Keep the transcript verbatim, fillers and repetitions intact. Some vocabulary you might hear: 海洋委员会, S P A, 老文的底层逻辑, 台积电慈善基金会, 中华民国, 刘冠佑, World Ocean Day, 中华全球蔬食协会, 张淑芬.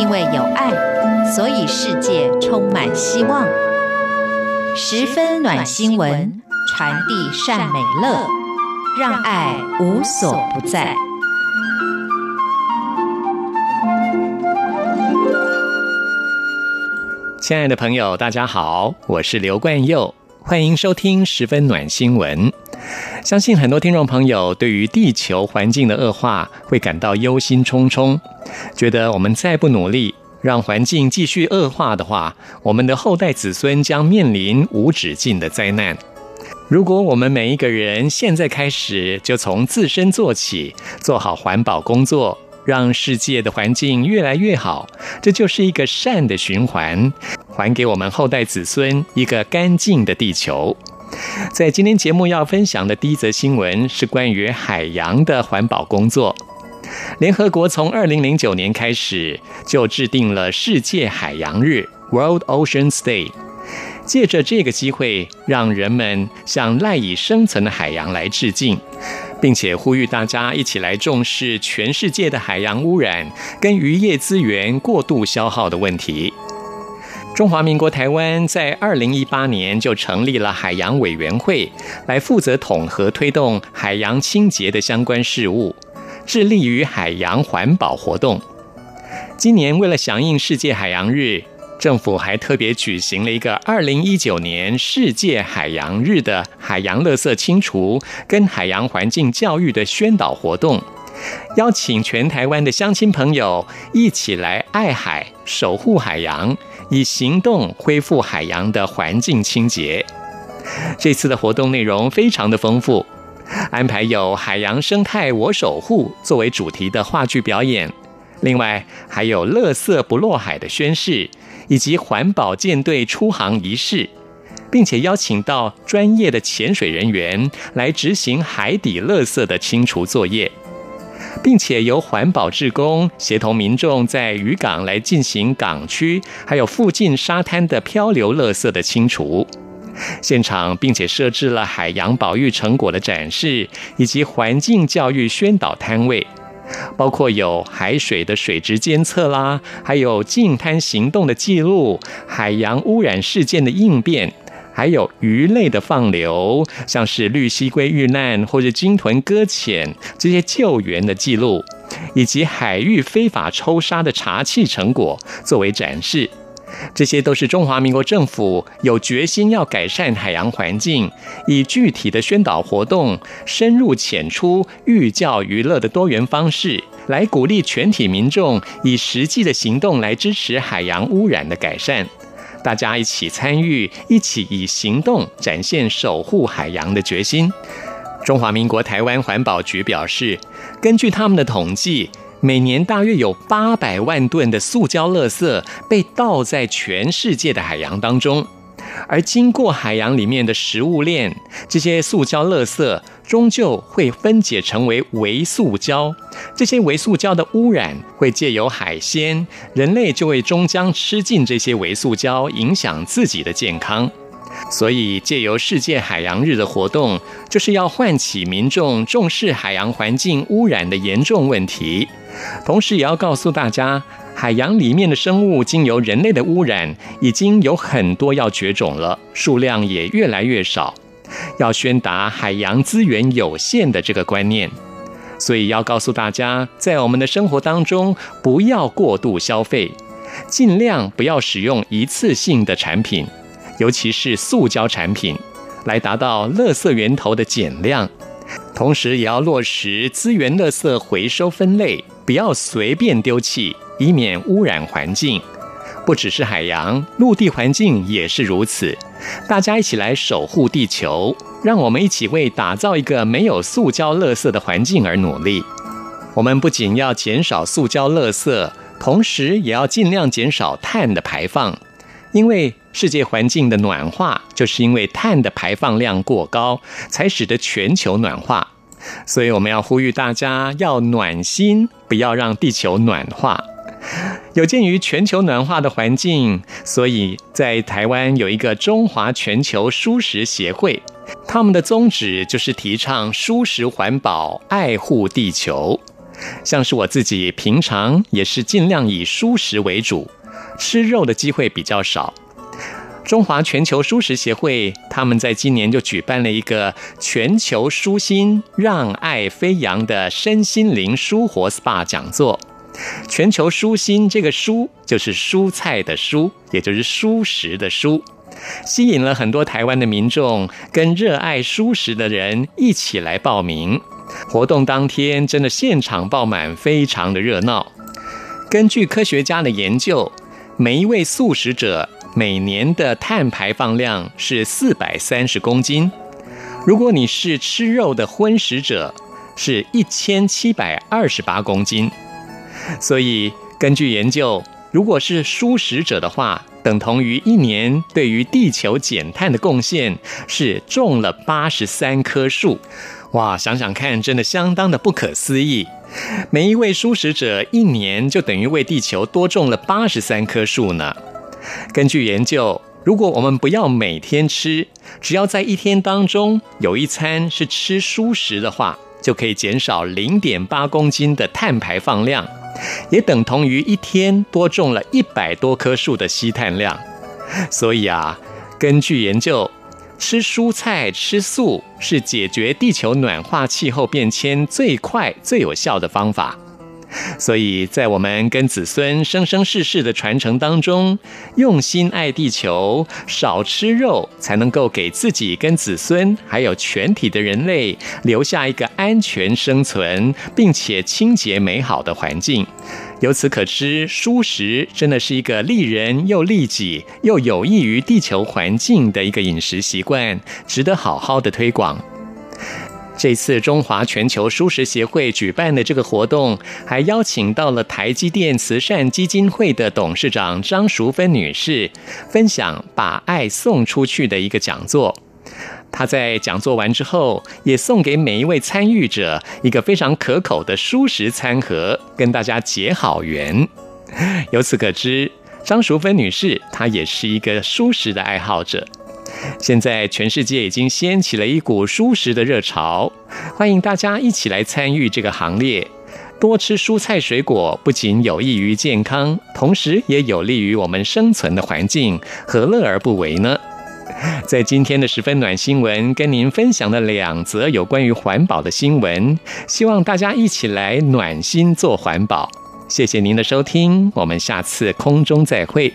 因为有爱，所以世界充满希望。十分暖新闻，传递善美乐，让爱无所不在。亲爱的朋友，大家好，我是刘冠佑，欢迎收听十分暖新闻。相信很多听众朋友对于地球环境的恶化会感到忧心忡忡，觉得我们再不努力，让环境继续恶化的话，我们的后代子孙将面临无止境的灾难。如果我们每一个人现在开始就从自身做起，做好环保工作，让世界的环境越来越好，这就是一个善的循环，还给我们后代子孙一个干净的地球。在今天节目要分享的第一则新闻是关于海洋的环保工作。联合国从二零零九年开始就制定了世界海洋日 World Ocean Day， 借着这个机会让人们向赖以生存的海洋来致敬，并且呼吁大家一起来重视全世界的海洋污染跟渔业资源过度消耗的问题。中华民国台湾在二零一八年就成立了海洋委员会，来负责统合推动海洋清洁的相关事务，致力于海洋环保活动。今年为了响应世界海洋日，政府还特别举行了一个二零一九年世界海洋日的海洋垃圾清除跟海洋环境教育的宣导活动，邀请全台湾的乡亲朋友一起来爱海、守护海洋，以行动恢复海洋的环境清洁。这次的活动内容非常的丰富，安排有海洋生态我守护作为主题的话剧表演，另外还有垃圾不落海的宣示，以及环保舰队出航仪式，并且邀请到专业的潜水人员来执行海底垃圾的清除作业，并且由环保志工协同民众在渔港来进行港区还有附近沙滩的漂流垃圾的清除。现场并且设置了海洋保育成果的展示，以及环境教育宣导摊位，包括有海水的水质监测啦，还有净滩行动的记录、海洋污染事件的应变，还有鱼类的放流，像是绿蜥龟遇难或者鲸豚搁浅这些救援的记录，以及海域非法抽沙的查讧成果作为展示。这些都是中华民国政府有决心要改善海洋环境，以具体的宣导活动、深入浅出、寓教于乐的多元方式，来鼓励全体民众以实际的行动来支持海洋污染的改善。大家一起参与，一起以行动展现守护海洋的决心。中华民国台湾环保局表示，根据他们的统计，每年大约有八百万吨的塑胶垃圾被倒在全世界的海洋当中，而经过海洋里面的食物链，这些塑胶垃圾终究会分解成为微塑胶，这些微塑胶的污染会借由海鲜，人类就会终将吃进这些微塑胶，影响自己的健康。所以借由世界海洋日的活动，就是要唤起民众重视海洋环境污染的严重问题，同时也要告诉大家，海洋里面的生物经由人类的污染，已经有很多要绝种了，数量也越来越少，要宣达海洋资源有限的这个观念。所以要告诉大家，在我们的生活当中，不要过度消费，尽量不要使用一次性的产品，尤其是塑胶产品，来达到垃圾源头的减量。同时也要落实资源垃圾回收分类，不要随便丢弃，以免污染环境。不只是海洋，陆地环境也是如此。大家一起来守护地球，让我们一起为打造一个没有塑胶垃圾的环境而努力。我们不仅要减少塑胶垃圾，同时也要尽量减少碳的排放，因为世界环境的暖化就是因为碳的排放量过高，才使得全球暖化。所以我们要呼吁大家要暖心，不要让地球暖化。有鉴于全球暖化的环境，所以在台湾有一个中华全球蔬食协会，他们的宗旨就是提倡蔬食环保，爱护地球。像是我自己平常也是尽量以蔬食为主，吃肉的机会比较少。中华全球蔬食协会他们在今年就举办了一个全球舒心让爱飞扬的身心灵舒活 S P A 讲座。全球舒心，这个蔬就是蔬菜的蔬，也就是蔬食的蔬，吸引了很多台湾的民众跟热爱蔬食的人一起来报名。活动当天真的现场爆满，非常的热闹。根据科学家的研究，每一位素食者每年的碳排放量是四百三十公斤，如果你是吃肉的荤食者是一千七百二十八公斤。所以根据研究，如果是蔬食者的话，等同于一年对于地球减碳的贡献是种了八十三棵树。哇，想想看，真的相当的不可思议。每一位蔬食者一年就等于为地球多种了八十三棵树呢。根据研究，如果我们不要每天吃，只要在一天当中有一餐是吃蔬食的话，就可以减少 零点八公斤的碳排放量，也等同于一天多种了一百多棵树的吸碳量。所以啊，根据研究，吃蔬菜吃素是解决地球暖化气候变迁最快最有效的方法。所以在我们跟子孙生生世世的传承当中，用心爱地球，少吃肉，才能够给自己跟子孙还有全体的人类留下一个安全生存并且清洁美好的环境。由此可知，蔬食真的是一个利人又利己又有益于地球环境的一个饮食习惯，值得好好的推广。这次中华全球蔬食协会举办的这个活动，还邀请到了台积电慈善基金会的董事长张淑芬女士，分享把爱送出去的一个讲座。她在讲座完之后，也送给每一位参与者一个非常可口的蔬食餐盒，跟大家结好缘。由此可知，张淑芬女士她也是一个蔬食的爱好者。现在全世界已经掀起了一股蔬食的热潮，欢迎大家一起来参与这个行列。多吃蔬菜水果不仅有益于健康，同时也有利于我们生存的环境，何乐而不为呢？在今天的十分暖新闻，跟您分享了两则有关于环保的新闻，希望大家一起来暖心做环保。谢谢您的收听，我们下次空中再会。